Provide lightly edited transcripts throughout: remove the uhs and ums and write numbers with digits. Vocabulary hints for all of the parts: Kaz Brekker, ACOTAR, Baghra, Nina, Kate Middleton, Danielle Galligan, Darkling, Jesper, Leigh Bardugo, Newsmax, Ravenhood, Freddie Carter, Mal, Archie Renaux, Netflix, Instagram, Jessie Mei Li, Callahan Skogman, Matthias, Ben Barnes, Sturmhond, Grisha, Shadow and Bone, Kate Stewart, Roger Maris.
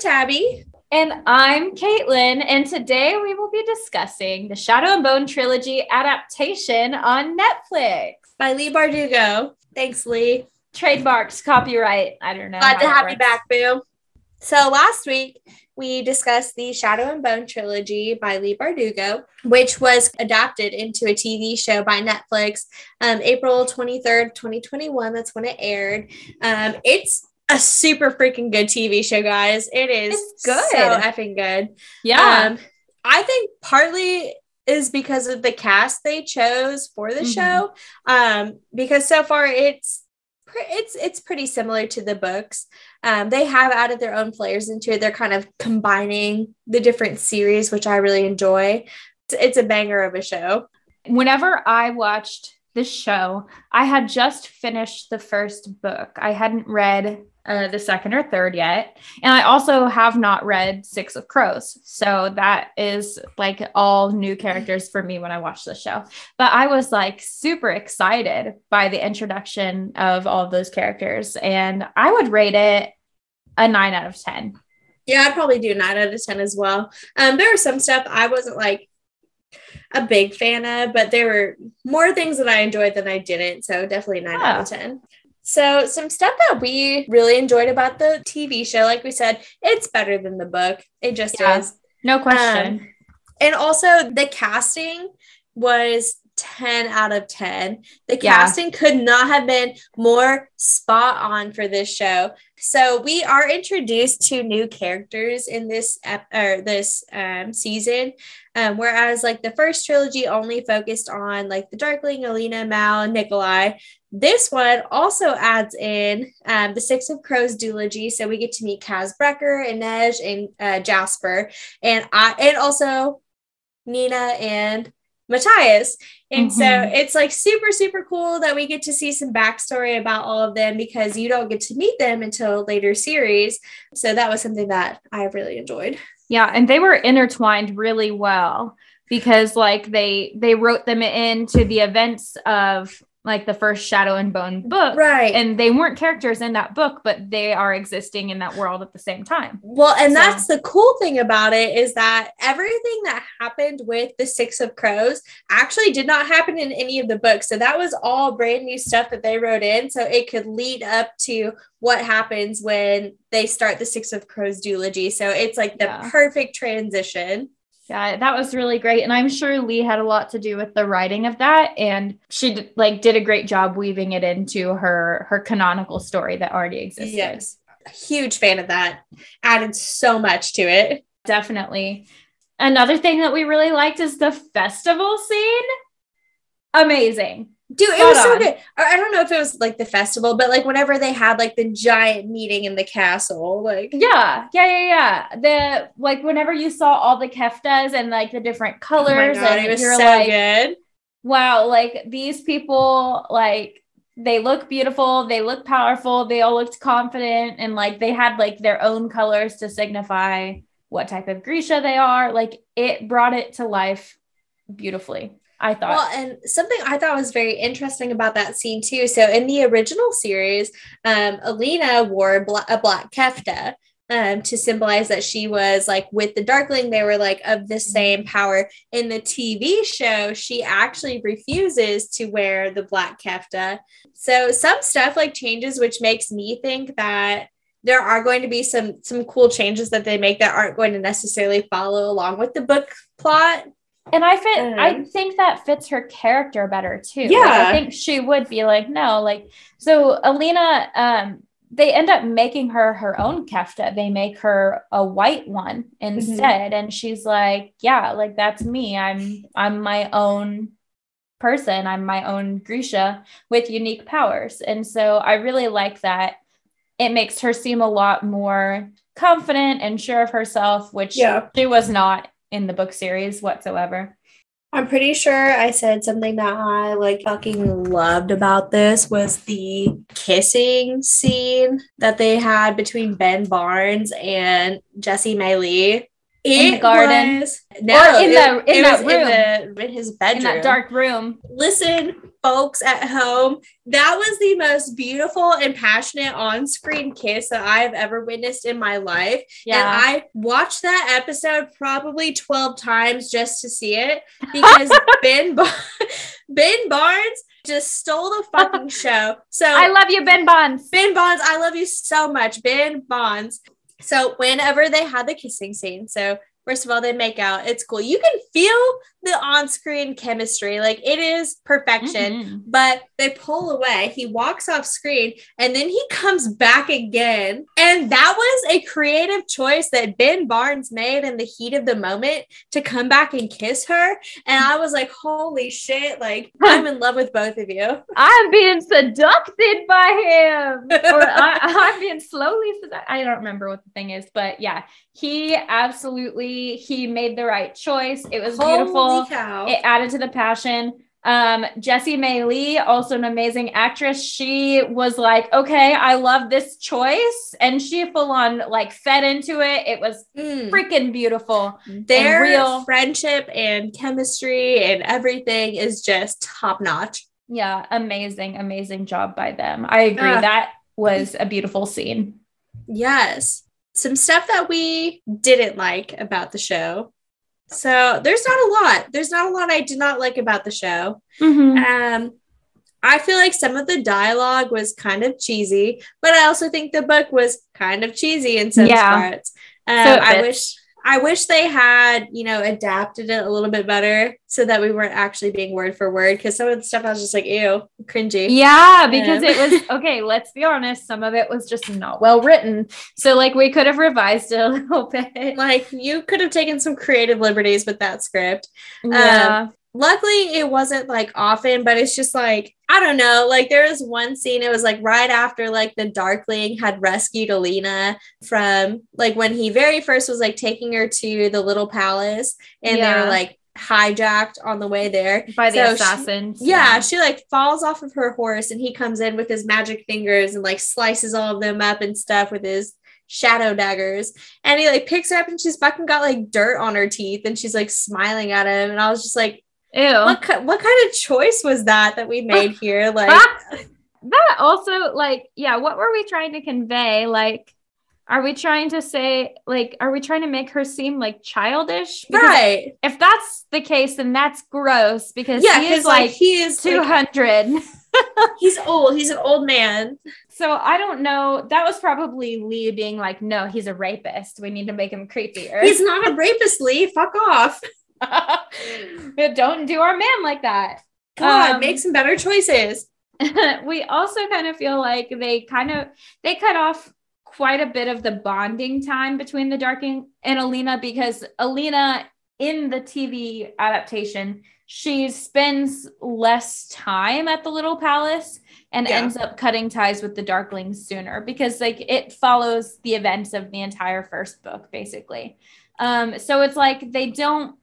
Tabby. And I'm Caitlin, and today we will be discussing the Shadow and Bone trilogy adaptation on Netflix by Leigh Bardugo. Thanks, Leigh. Trademarks, copyright. I don't know. Glad to have you back, boo. So last week, we discussed the Shadow and Bone trilogy by Leigh Bardugo, which was adapted into a TV show by Netflix, April 23rd, 2021. That's when it aired. It's a super freaking good TV show, guys. It is good. So effing good. Yeah. I think partly is because of the cast they chose for the show, because so far it's pretty similar to the books. They have added their own flavors into it. They're kind of combining the different series, which I really enjoy. It's a banger of a show. Whenever I watched this show, I had just finished the first book. I hadn't read the second or third yet. And I also have not read Six of Crows. So that is like all new characters for me when I watch the show. But I was like super excited by the introduction of all of those characters. And I would rate it a 9 out of 10. Yeah, I'd probably do 9 out of 10 as well. There was some stuff I wasn't like a big fan of, but there were more things that I enjoyed than I didn't. So definitely 9 out of 10. So some stuff that we really enjoyed about the TV show, like we said, it's better than the book. It just is. No question. And also the casting was 10 out of 10. The casting could not have been more spot on for this show. So we are introduced to new characters in this season. Whereas like the first trilogy only focused on like the Darkling, Alina, Mal, and Nikolai. This one also adds in the Six of Crows duology. So we get to meet Kaz Brekker, Inej, and Jesper. And also Nina and Matthias. And so it's like super, super cool that we get to see some backstory about all of them because you don't get to meet them until later series. So that was something that I really enjoyed. Yeah, and they were intertwined really well because like they wrote them into the events of like the first Shadow and Bone book. Right. And they weren't characters in that book, but they are existing in that world at the same time. Well, and that's the cool thing about it is that everything that happened with the Six of Crows actually did not happen in any of the books. So that was all brand new stuff that they wrote in. So it could lead up to what happens when they start the Six of Crows duology. So it's like the perfect transition. Yeah, that was really great. And I'm sure Leigh had a lot to do with the writing of that. And she did a great job weaving it into her canonical story that already existed. Yes, a huge fan of that. Added so much to it. Definitely. Another thing that we really liked is the festival scene. Amazing. Dude, it was so good. I don't know if it was like the festival, but like whenever they had like the giant meeting in the castle, like yeah. The like whenever you saw all the keftas and like the different colors, oh my God, and it was so like, good. Wow, like these people, like they look beautiful, they look powerful, they all looked confident, and like they had like their own colors to signify what type of Grisha they are. Like it brought it to life beautifully. I thought. Well, and something I thought was very interesting about that scene too. So in the original series, Alina wore a black kefta to symbolize that she was like with the Darkling. They were like of the same power. In the TV show, she actually refuses to wear the black kefta. So some stuff like changes, which makes me think that there are going to be some cool changes that they make that aren't going to necessarily follow along with the book plot. And I think that fits her character better too. Yeah. Like, I think she would be like, no, like, so Alina, they end up making her own kefta. They make her a white one instead. And she's like, yeah, like that's me. I'm my own person. I'm my own Grisha with unique powers. And so I really like that. It makes her seem a lot more confident and sure of herself, which she was not in the book series whatsoever. I'm pretty sure I said something that I like fucking loved about this was the kissing scene that they had between Ben Barnes and Jessie Mei Li. in the garden. Or in his bedroom. In that dark room. Listen, folks at home, that was the most beautiful and passionate on-screen kiss that I've ever witnessed in my life. Yeah. And I watched that episode probably 12 times just to see it, because Ben Barnes just stole the fucking show. So I love you, Ben Barnes. Ben Barnes, I love you so much, Ben Barnes. So whenever they had the kissing scene, so first of all, they make out. It's cool. You can feel the on-screen chemistry. Like, it is perfection. Mm-hmm. But they pull away. He walks off screen, and then he comes back again. And that was a creative choice that Ben Barnes made in the heat of the moment to come back and kiss her. And I was like, holy shit. Like, I'm in love with both of you. I'm being seducted by him. Or I'm being slowly seducted. I don't remember what the thing is. But yeah, he absolutely... He made the right choice. It was beautiful. It added to the passion. Jessie Mei Li, also an amazing actress. She was like, okay, I love this choice. And she full on like fed into it. It was freaking beautiful. Their real friendship and chemistry and everything is just top notch. Yeah. Amazing, amazing job by them. I agree. That was a beautiful scene. Yes. Some stuff that we didn't like about the show. So there's not a lot. There's not a lot I did not like about the show. Mm-hmm. I feel like some of the dialogue was kind of cheesy, but I also think the book was kind of cheesy in some parts. I wish they had, adapted it a little bit better so that we weren't actually being word for word. Because some of the stuff I was just like, ew, cringy. Yeah, because it was, okay, let's be honest. Some of it was just not well written. So like we could have revised it a little bit. Like you could have taken some creative liberties with that script. Yeah. Luckily, it wasn't like often, but it's just like, I don't know. Like there was one scene, it was like right after like the Darkling had rescued Alina from like when he very first was like taking her to the little palace, and they were like hijacked on the way there by the assassins. She like falls off of her horse, and he comes in with his magic fingers and like slices all of them up and stuff with his shadow daggers, and he like picks her up, and she's fucking got like dirt on her teeth, and she's like smiling at him, and I was just like, ew. What kind of choice was that we made here? Like that also, like, yeah, what were we trying to convey? Like, are we trying to say, like, are we trying to make her seem like childish? Because right. If that's the case, then that's gross, because he is 200. Like, he's old. He's an old man. So I don't know. That was probably Leigh being like, no, he's a rapist. We need to make him creepier. He's not a rapist, Leigh. Fuck off. Don't do our man like that. God, make some better choices. We also kind of feel like they cut off quite a bit of the bonding time between the Darkling and Alina, because Alina in the TV adaptation, she spends less time at the little palace and ends up cutting ties with the Darkling sooner, because like it follows the events of the entire first book basically. So it's like they don't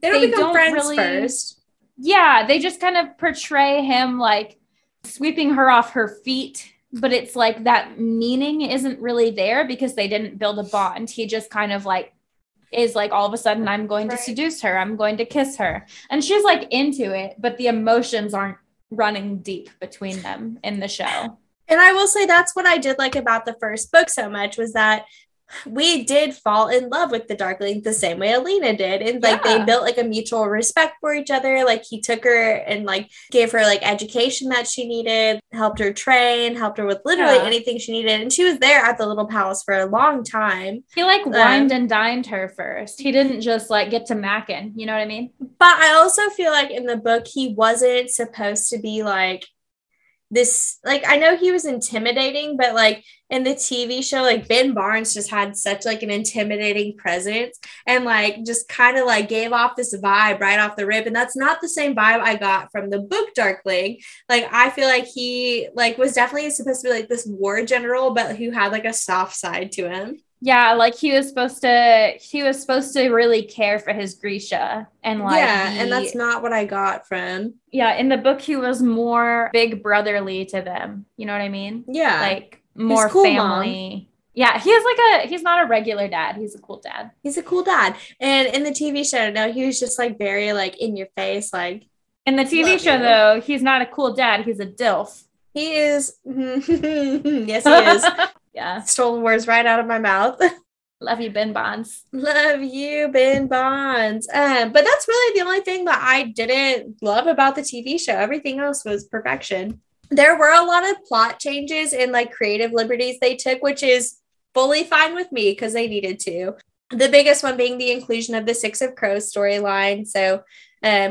become friends really, first. Yeah, they just kind of portray him like sweeping her off her feet, but it's like that meaning isn't really there because they didn't build a bond. He just kind of like is like, all of a sudden I'm going to seduce her, I'm going to kiss her, and she's like into it, but the emotions aren't running deep between them in the show. And I will say that's what I did like about the first book so much, was that we did fall in love with the Darkling the same way Alina did. And they built like a mutual respect for each other. Like he took her and like gave her like education that she needed, helped her train, helped her with literally anything she needed. And she was there at the little palace for a long time. He like wined and dined her first. He didn't just like get to mackin', you know what I mean? But I also feel like in the book, he wasn't supposed to be like this, like, I know he was intimidating, but like in the TV show, like Ben Barnes just had such like an intimidating presence, and like just kind of like gave off this vibe right off the rip. And that's not the same vibe I got from the book Darkling. Like I feel like he like was definitely supposed to be like this war general, but who had like a soft side to him. Yeah, like he was supposed to really care for his Grisha, and like and that's not what I got from. Yeah, in the book he was more big brotherly to them. You know what I mean? Yeah, like more cool family. Yeah, he's not a regular dad. He's a cool dad. He's a cool dad. And in the TV show, no, he was just like very like in your face, like. In the TV show, though, he's not a cool dad. He's a DILF. He is. Yes, he is. Yeah. Stolen words right out of my mouth. Love you, Ben Barnes. Love you, Ben Barnes. But that's really the only thing that I didn't love about the TV show. Everything else was perfection. There were a lot of plot changes and like creative liberties they took, which is fully fine with me because they needed to. The biggest one being the inclusion of the Six of Crows storyline. So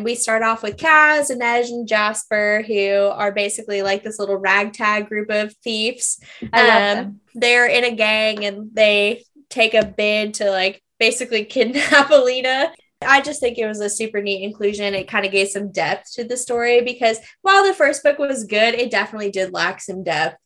we start off with Kaz, Inej, and Jesper, who are basically like this little ragtag group of thieves. I love them. They're in a gang and they take a bid to like basically kidnap Alina. I just think it was a super neat inclusion. It kind of gave some depth to the story because while the first book was good, it definitely did lack some depth.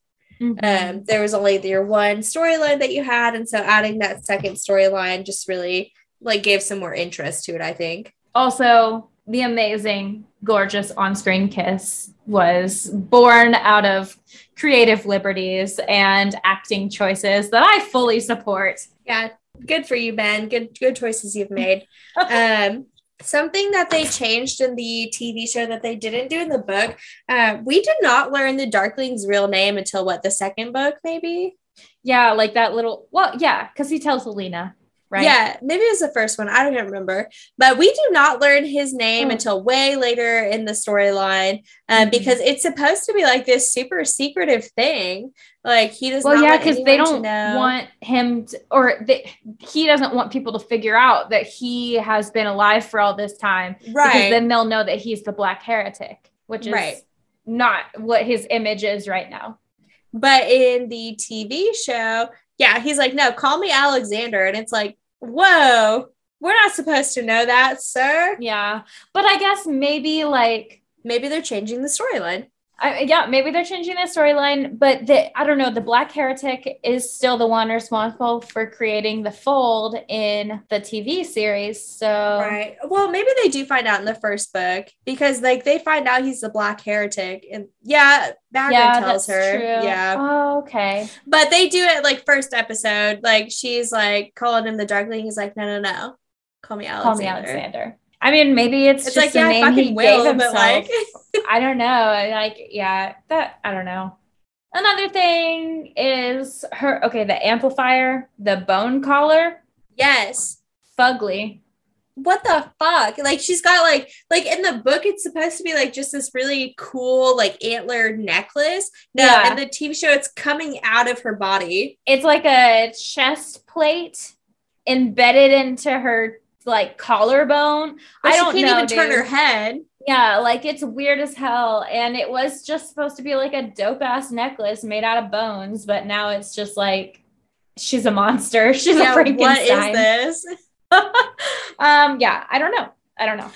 Mm-hmm. There was only your one storyline that you had. And so adding that second storyline just really like gave some more interest to it, I think. Also, the amazing, gorgeous on-screen kiss was born out of creative liberties and acting choices that I fully support. Yeah. Good for you, Ben. Good choices you've made. Something that they changed in the TV show that they didn't do in the book. We did not learn the Darkling's real name until the second book, maybe? Yeah, like that little, because he tells Alina, right? Yeah, maybe it was the first one. I don't remember. But we do not learn his name until way later in the storyline because it's supposed to be like this super secretive thing. Like he does not want anyone to know. Well, yeah, because they don't want him to, he doesn't want people to figure out that he has been alive for all this time. Right. Because then they'll know that he's the black heretic, which is not what his image is right now. But in the TV show, yeah, he's like, no, call me Alexander. And it's like, whoa, we're not supposed to know that, sir. Yeah. But I guess maybe they're changing the storyline. Maybe they're changing the storyline, but I don't know. The Black Heretic is still the one responsible for creating the fold in the TV series. So, right. Well, maybe they do find out in the first book because they find out he's the Black Heretic, and Baghra tells her. True. Yeah. Oh, okay. But they do it first episode. She's calling him the Darkling. He's like, no, call me Alexander. I mean, maybe it's just the name he gave himself. I don't know. I don't know. Another thing is the amplifier, the bone collar. Yes. Fugly. What the fuck? She's got in the book, it's supposed to be just this really cool, antler necklace. No, yeah. In the TV show, it's coming out of her body. It's a chest plate embedded into her collarbone. But I don't know. She can't even turn her head. Yeah, it's weird as hell. And it was just supposed to be a dope ass necklace made out of bones, but now it's just she's a monster. She's a Frankenstein. What is this? I don't know.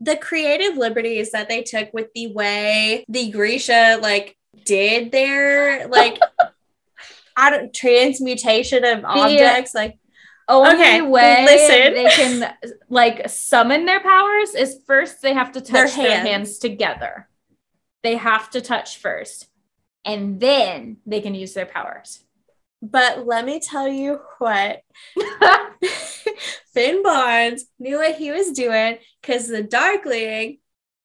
The creative liberties that they took with the way the Grisha did their transmutation of objects way they can summon their powers is first they have to touch their hands together. They have to touch first and then they can use their powers. But let me tell you what, Ben Barnes knew what he was doing because the Darkling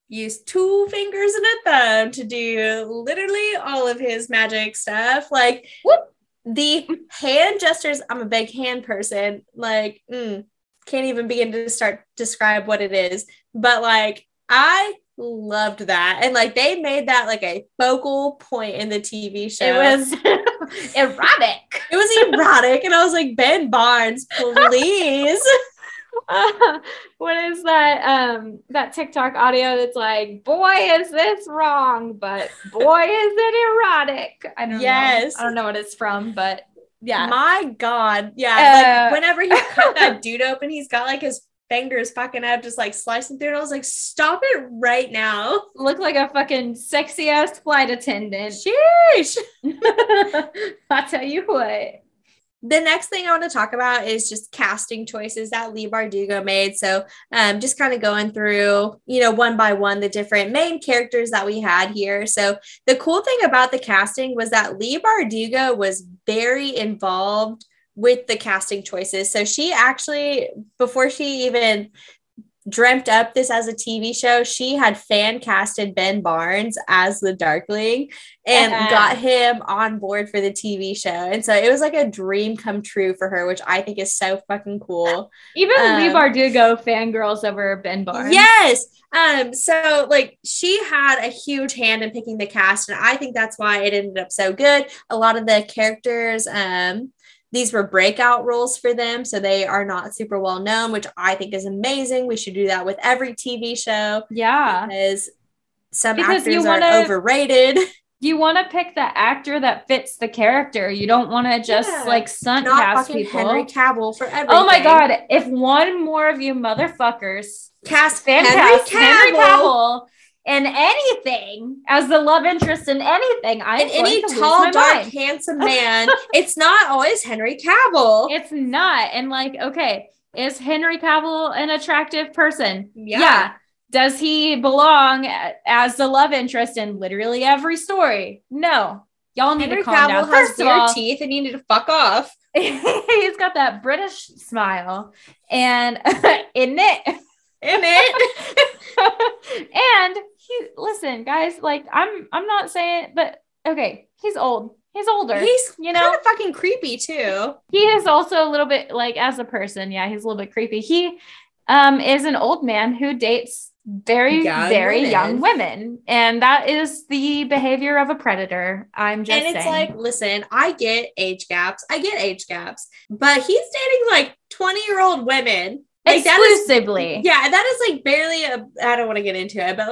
used two fingers and a thumb to do literally all of his magic stuff. Whoop. The hand gestures, I'm a big hand person, can't even begin to describe what it is. But I loved that. And they made that a focal point in the TV show. It was erotic. It was erotic. And I was like, Ben Barnes, please. What is that? That TikTok audio that's boy, is this wrong, but boy, is it erotic. I don't know. I don't know what it's from, but yeah. My God. Yeah. Whenever he cut that dude open, he's got his fingers fucking up, just slicing through it. I was stop it right now. Look like a fucking sexy ass flight attendant. Sheesh. I'll tell you what. The next thing I want to talk about is just casting choices that Leigh Bardugo made. So just kind of going through, one by one, the different main characters that we had here. So the cool thing about the casting was that Leigh Bardugo was very involved with the casting choices. So she actually, before she even dreamt up this as a TV show, she had fan casted Ben Barnes as the Darkling and got him on board for the TV show. And so it was like a dream come true for her, which I think is so fucking cool. Even Leigh Bardugo fangirls over Ben Barnes. Yes. So like she had a huge hand in picking the cast, and I think that's why it ended up so good. A lot of the characters, these were breakout roles for them, so they are not super well known, which I think is amazing. We should do that with every TV show. Yeah. Because actors are overrated. You want to pick the actor that fits the character. You don't want to just stunt cast people. Henry Cavill for everything. Oh my God. If one more of you motherfuckers cast Henry Cavill in anything as the love interest in anything, any tall, dark, handsome man. It's not always Henry Cavill. It's not. And is Henry Cavill an attractive person? Yeah. Does he belong as the love interest in literally every story? No. Y'all need to calm down. Henry Cavill has weird teeth and you need to fuck off. He's got that British smile and in it. And listen, guys, I'm not saying, but okay, he's old. He's older. He's kind of fucking creepy too. He is also a little bit as a person. Yeah, he's a little bit creepy. He is an old man who dates very young women, and that is the behavior of a predator. I'm just saying. Listen, I get age gaps, but he's dating 20-year-old women. Exclusively. That is barely I don't want to get into it, but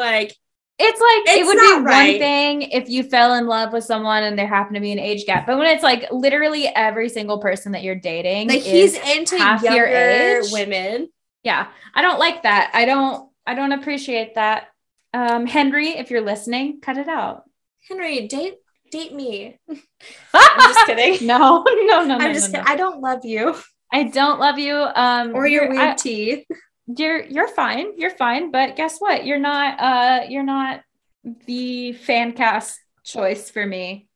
it would be one thing if you fell in love with someone and there happened to be an age gap, but when it's literally every single person that you're dating, he's into younger women. Yeah. I don't like that. I don't appreciate that. Henry, if you're listening, cut it out. Henry, date me. I'm just kidding. No. I'm just kidding. I don't love you. I don't love you. Or your weird teeth. You're fine. You're fine. But guess what? You're not the fan cast choice for me.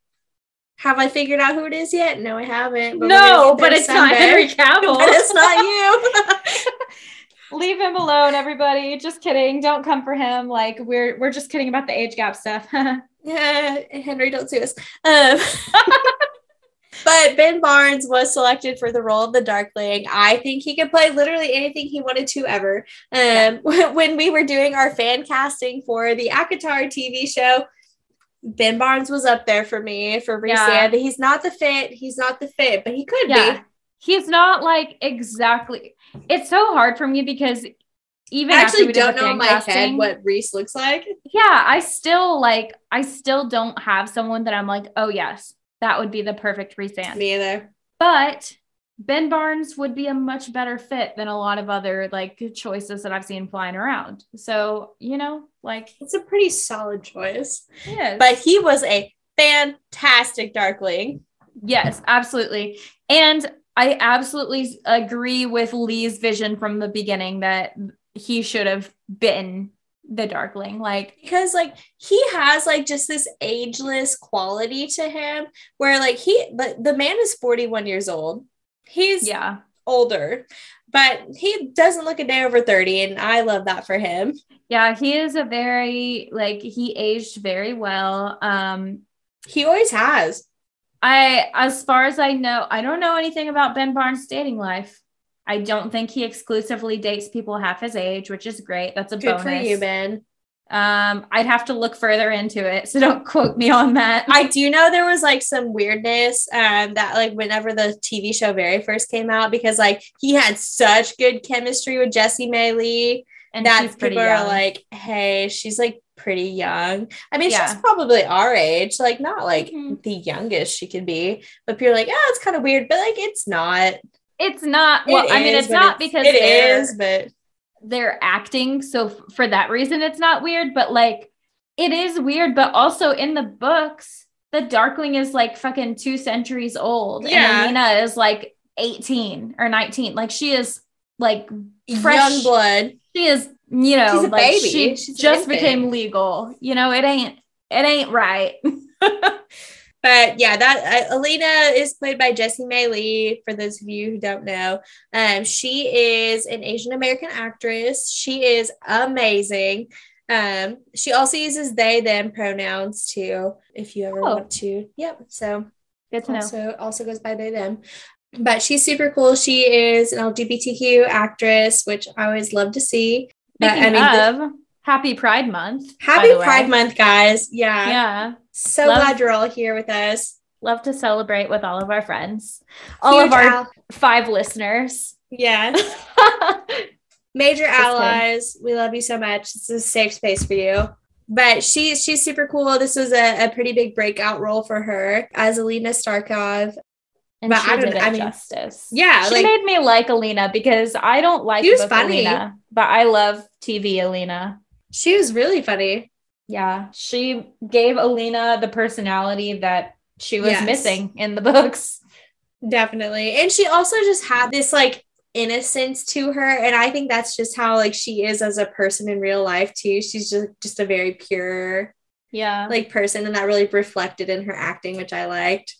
Have I figured out who it is yet? No, I haven't. But it's not Henry Cavill. But it's not you. Leave him alone, everybody. Just kidding. Don't come for him. We're just kidding about the age gap stuff. Yeah, Henry, don't sue us. But Ben Barnes was selected for the role of the Darkling. I think he could play literally anything he wanted to ever. When we were doing our fan casting for the ACOTAR TV show, Ben Barnes was up there for me for resand. Yeah. He's not the fit, but he could be. He's not exactly. It's so hard for me because even I actually don't know in my head what Reese looks like. Yeah, I still don't have someone that I'm oh yes. That would be the perfect resand. Me either. But Ben Barnes would be a much better fit than a lot of other choices that I've seen flying around. So, it's a pretty solid choice. Yes. But he was a fantastic Darkling. Yes, absolutely. And I absolutely agree with Lee's vision from the beginning that he should have been the Darkling, because he has just this ageless quality to him where but the man is 41 years old. He's older, but he doesn't look a day over 30, and I love that for him. Yeah, he is a very he aged very well. He always has. As far as I know, I don't know anything about Ben Barnes' dating life. I don't think he exclusively dates people half his age, which is great. That's a bonus. Good for you, Ben. I'd have to look further into it, so don't quote me on that. I do know there was some weirdness that whenever the TV show very first came out, because he had such good chemistry with Jessie Mei Li, and that people are hey, she's pretty young. I mean, she's probably our age, not the youngest she could be, but people are it's kind of weird, but it's not. It's not, well, I mean, it's not because it is, but they're acting. So for that reason, it's not weird, but it is weird. But also in the books, the Darkling is fucking 2 centuries old. Yeah. And Alina is 18 or 19. She is fresh young blood. She is, she's a baby. She just became legal. It ain't right. But yeah, that Alina is played by Jessie Mei Li, for those of you who don't know. She is an Asian American actress. She is amazing. She also uses they, them pronouns too, if you ever want to. Yep. So good to know. Also goes by they, them. But she's super cool. She is an LGBTQ actress, which I always love to see. Speaking of, happy Pride Month. Happy Pride Month, guys. Yeah. Yeah. So glad you're all here with us. Love to celebrate with all of our friends. All of our 5 listeners. Yeah. Major allies. We love you so much. It's a safe space for you. But she's super cool. This was a pretty big breakout role for her as Alina Starkov. And but she did it justice. Yeah. She made me like Alina, because I don't like book funny. Alina, but I love TV Alina. She was really funny. Yeah. She gave Alina the personality that she was missing in the books. Definitely. And she also just had this innocence to her. And I think that's just how she is as a person in real life too. She's just a very pure person. And that really reflected in her acting, which I liked.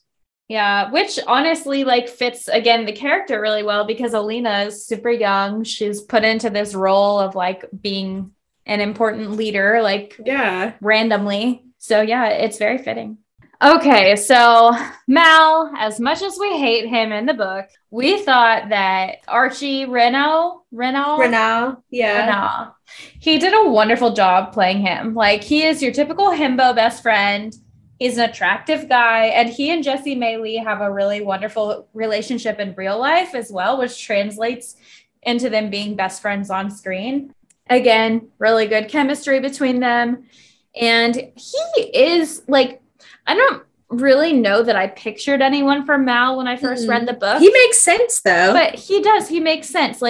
Yeah, which honestly fits again the character really well, because Alina is super young. She's put into this role of being an important leader, randomly. So yeah, it's very fitting. Okay, so Mal, as much as we hate him in the book, we thought that Archie Renaux, yeah, Renaux, he did a wonderful job playing him. He is your typical himbo best friend. He's an attractive guy, and he and Jessie Mei Li have a really wonderful relationship in real life as well, which translates into them being best friends on screen. Again, really good chemistry between them. And he is I don't really know that I pictured anyone from Mal when I first read the book. He makes sense though. But he does. He makes sense.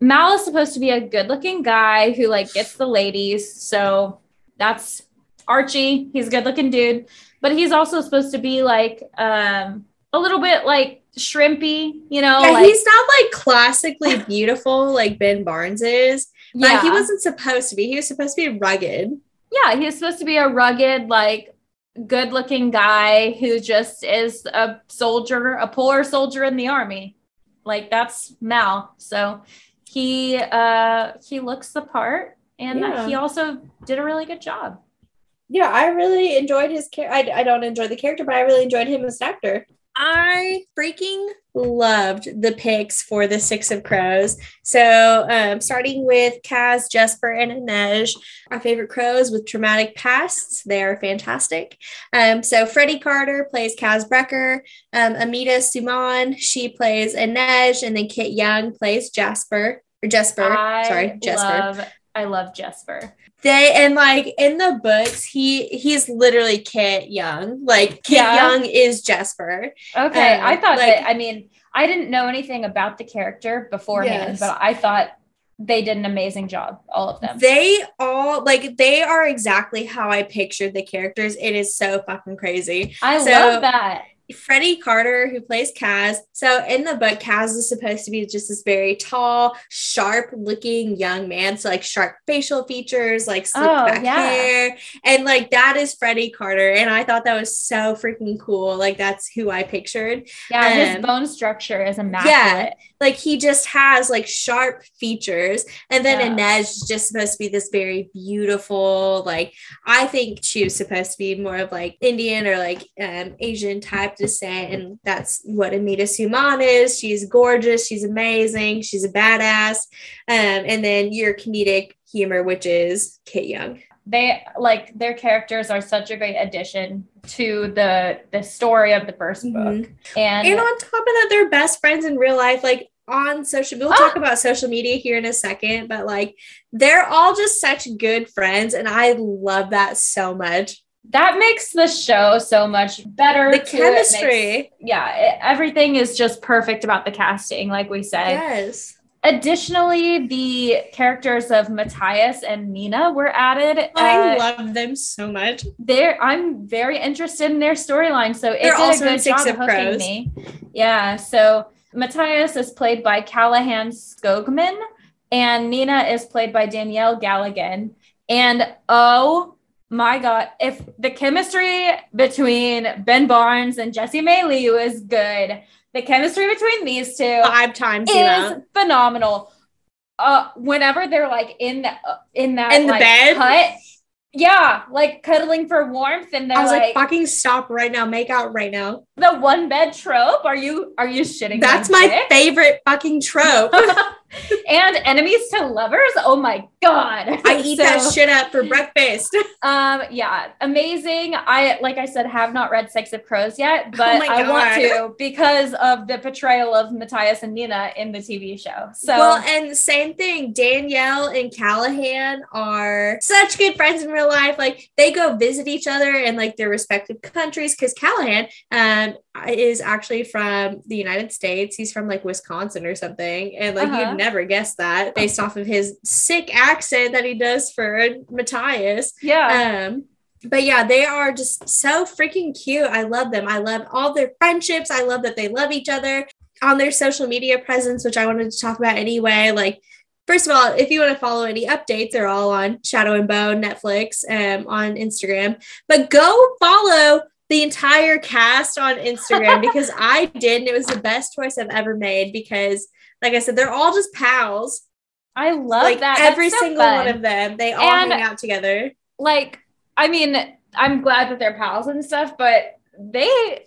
Mal is supposed to be a good looking guy who gets the ladies. So that's Archie. He's a good looking dude, but he's also supposed to be a little bit shrimpy, you know? Yeah, he's not classically beautiful like Ben Barnes is, but he wasn't supposed to be. He was supposed to be rugged. Yeah, he was supposed to be a rugged, good looking guy who just is a soldier, a poor soldier in the army. That's Mal. So he looks the part, and he also did a really good job. Yeah, I really enjoyed his character. I don't enjoy the character, but I really enjoyed him as an actor. I freaking loved the picks for the Six of Crows. So starting with Kaz, Jesper, and Inej, our favorite crows with traumatic pasts. They are fantastic. So Freddie Carter plays Kaz Brekker. Amita Suman, she plays Inej. And then Kit Young plays Jesper. I love Jesper. In the books, he's literally Kit Young. Kit Young is Jesper. Okay. I thought I didn't know anything about the character beforehand, but I thought they did an amazing job. All of them. They all they are exactly how I pictured the characters. It is so fucking crazy. I love that. Freddie Carter, who plays Kaz. So in the book, Kaz is supposed to be just this very tall, sharp-looking young man. So sharp facial features, slicked back hair, and that is Freddie Carter. And I thought that was so freaking cool. That's who I pictured. Yeah, his bone structure is immaculate. Yeah, he just has sharp features. And then Inej is just supposed to be this very beautiful. I think she was supposed to be more of Indian or Asian type descent, and that's what Amita Suman is. She's gorgeous, she's amazing, she's a badass. And then your comedic humor, which is Kit Young. They their characters are such a great addition to the story of the first book. And on top of that, they're best friends in real life. On social, we'll talk about social media here in a second, but they're all just such good friends, and I love that so much. That makes the show so much better. The chemistry. Everything is just perfect about the casting, like we said. Yes. Additionally, the characters of Matthias and Nina were added. I love them so much. I'm very interested in their storyline, so it did a good job of hooking me. Yeah, so Matthias is played by Callahan Skogman, and Nina is played by Danielle Galligan. And my God, if the chemistry between Ben Barnes and Jessie Mei Li was good, the chemistry between these two 5 times is phenomenal. Whenever they're like in the like, bed, hut, yeah, like cuddling for warmth, and they're I was like, fucking stop right now, make out right now. The one bed trope? Are you shitting? That's my dick? Favorite fucking trope. And enemies to lovers. Oh my God. I eat that shit up for breakfast. Yeah. Amazing. I, like I said, have not read Six of Crows yet, but I want to because of the portrayal of Matthias and Nina in the TV show. So, well, and same thing. Danielle and Callahan are such good friends in real life. Like they go visit each other in like their respective countries. Cause Callahan, is actually from the United States. He's from like Wisconsin or something. And like, you'd never guess that based off of his sick accent that he does for Matthias. Yeah. But yeah, they are just so freaking cute. I love them. I love all their friendships. I love that they love each other on their social media presence, which I wanted to talk about anyway. Like, first of all, if you want to follow any updates, they're all on Shadow and Bone, Netflix, on Instagram, but go follow the entire cast on Instagram because I did. And it was the best choice I've ever made because like I said, they're all just pals. I love like, that. Every so single fun. One of them. They all hang out together. Like, I mean, I'm glad that they're pals and stuff, but they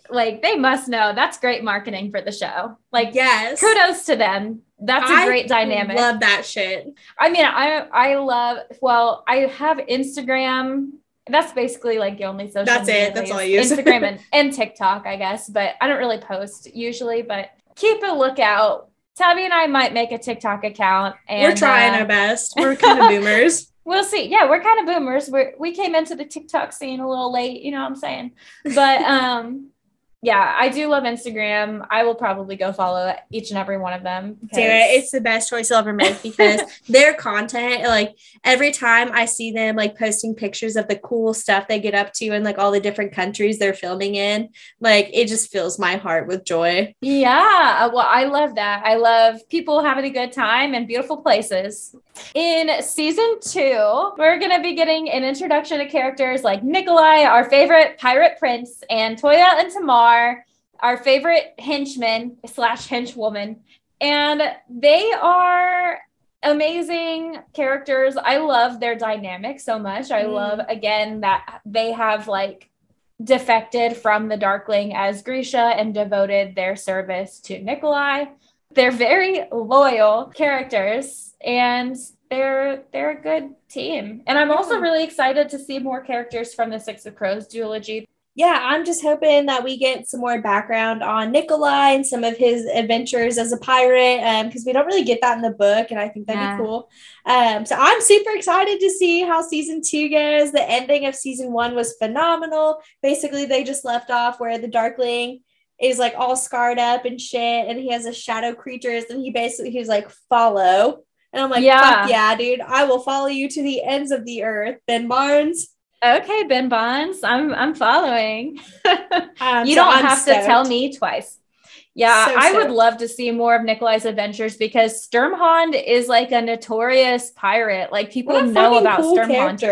must know that's great marketing for the show. Like, yes. Kudos to them. That's a great dynamic. I love that shit. I mean, I love, well, I have Instagram. That's basically like the only social media. That's it. That's all I use. Instagram and TikTok, I guess. But I don't really post usually, but keep a lookout. Tabby and I might make a TikTok account. And we're trying our best. We're kind of boomers. We'll see. Yeah, we're kind of boomers. We came into the TikTok scene a little late, you know what I'm saying? But yeah, I do love Instagram. I will probably go follow each and every one of them. Sarah, it's the best choice you'll ever make because their content, like every time I see them like posting pictures of the cool stuff they get up to and like all the different countries they're filming in, like it just fills my heart with joy. Yeah. Well, I love that. I love people having a good time in beautiful places. In season 2, we're going to be getting an introduction to characters like Nikolai, our favorite pirate prince, and Tolya and Tamar, our favorite henchman/henchwoman, and they are amazing characters. I love their dynamic so much. I love, again, that they have like defected from the Darkling as Grisha and devoted their service to Nikolai. They're very loyal characters and they're a good team. And I'm also really excited to see more characters from the Six of Crows duology. Yeah, I'm just hoping that we get some more background on Nikolai and some of his adventures as a pirate because we don't really get that in the book, and I think that'd be cool. So I'm super excited to see how season 2 goes. The ending of season 1 was phenomenal. Basically, they just left off where the Darkling is like all scarred up and shit, and he has a shadow creatures, and he was like, follow. And I'm like, fuck yeah, dude. I will follow you to the ends of the earth, Ben Barnes. Okay, Ben Barnes, I'm following. You don't have to tell me twice. Yeah, I would love to see more of Nikolai's adventures because Sturmhond is like a notorious pirate. Like people know about Sturmhond.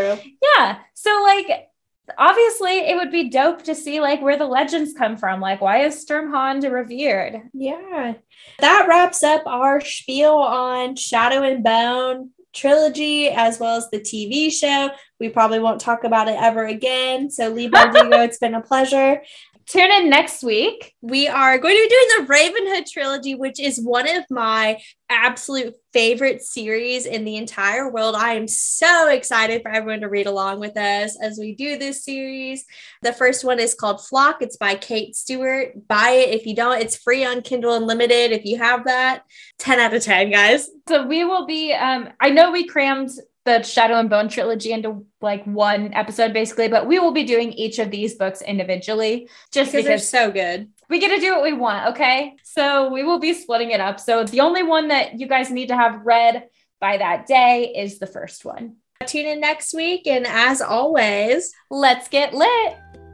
Yeah, so like obviously it would be dope to see like where the legends come from. Like why is Sturmhond revered? Yeah, that wraps up our spiel on Shadow and Bone trilogy as well as the TV show. We probably won't talk about it ever again. So Leigh Bardugo, it's been a pleasure. Tune in next week. We are going to be doing the Ravenhood trilogy, which is one of my absolute favorite series in the entire world. I am so excited for everyone to read along with us as we do this series. The first one is called Flock. It's by Kate Stewart. Buy it if you don't. It's free on Kindle Unlimited if you have that. 10 out of 10, guys. So we will be, I know we crammed the Shadow and Bone trilogy into like one episode basically, but we will be doing each of these books individually just because they're so good. We get to do what we want. Okay. So we will be splitting it up. So the only one that you guys need to have read by that day is the first one. Tune in next week. And as always, let's get lit.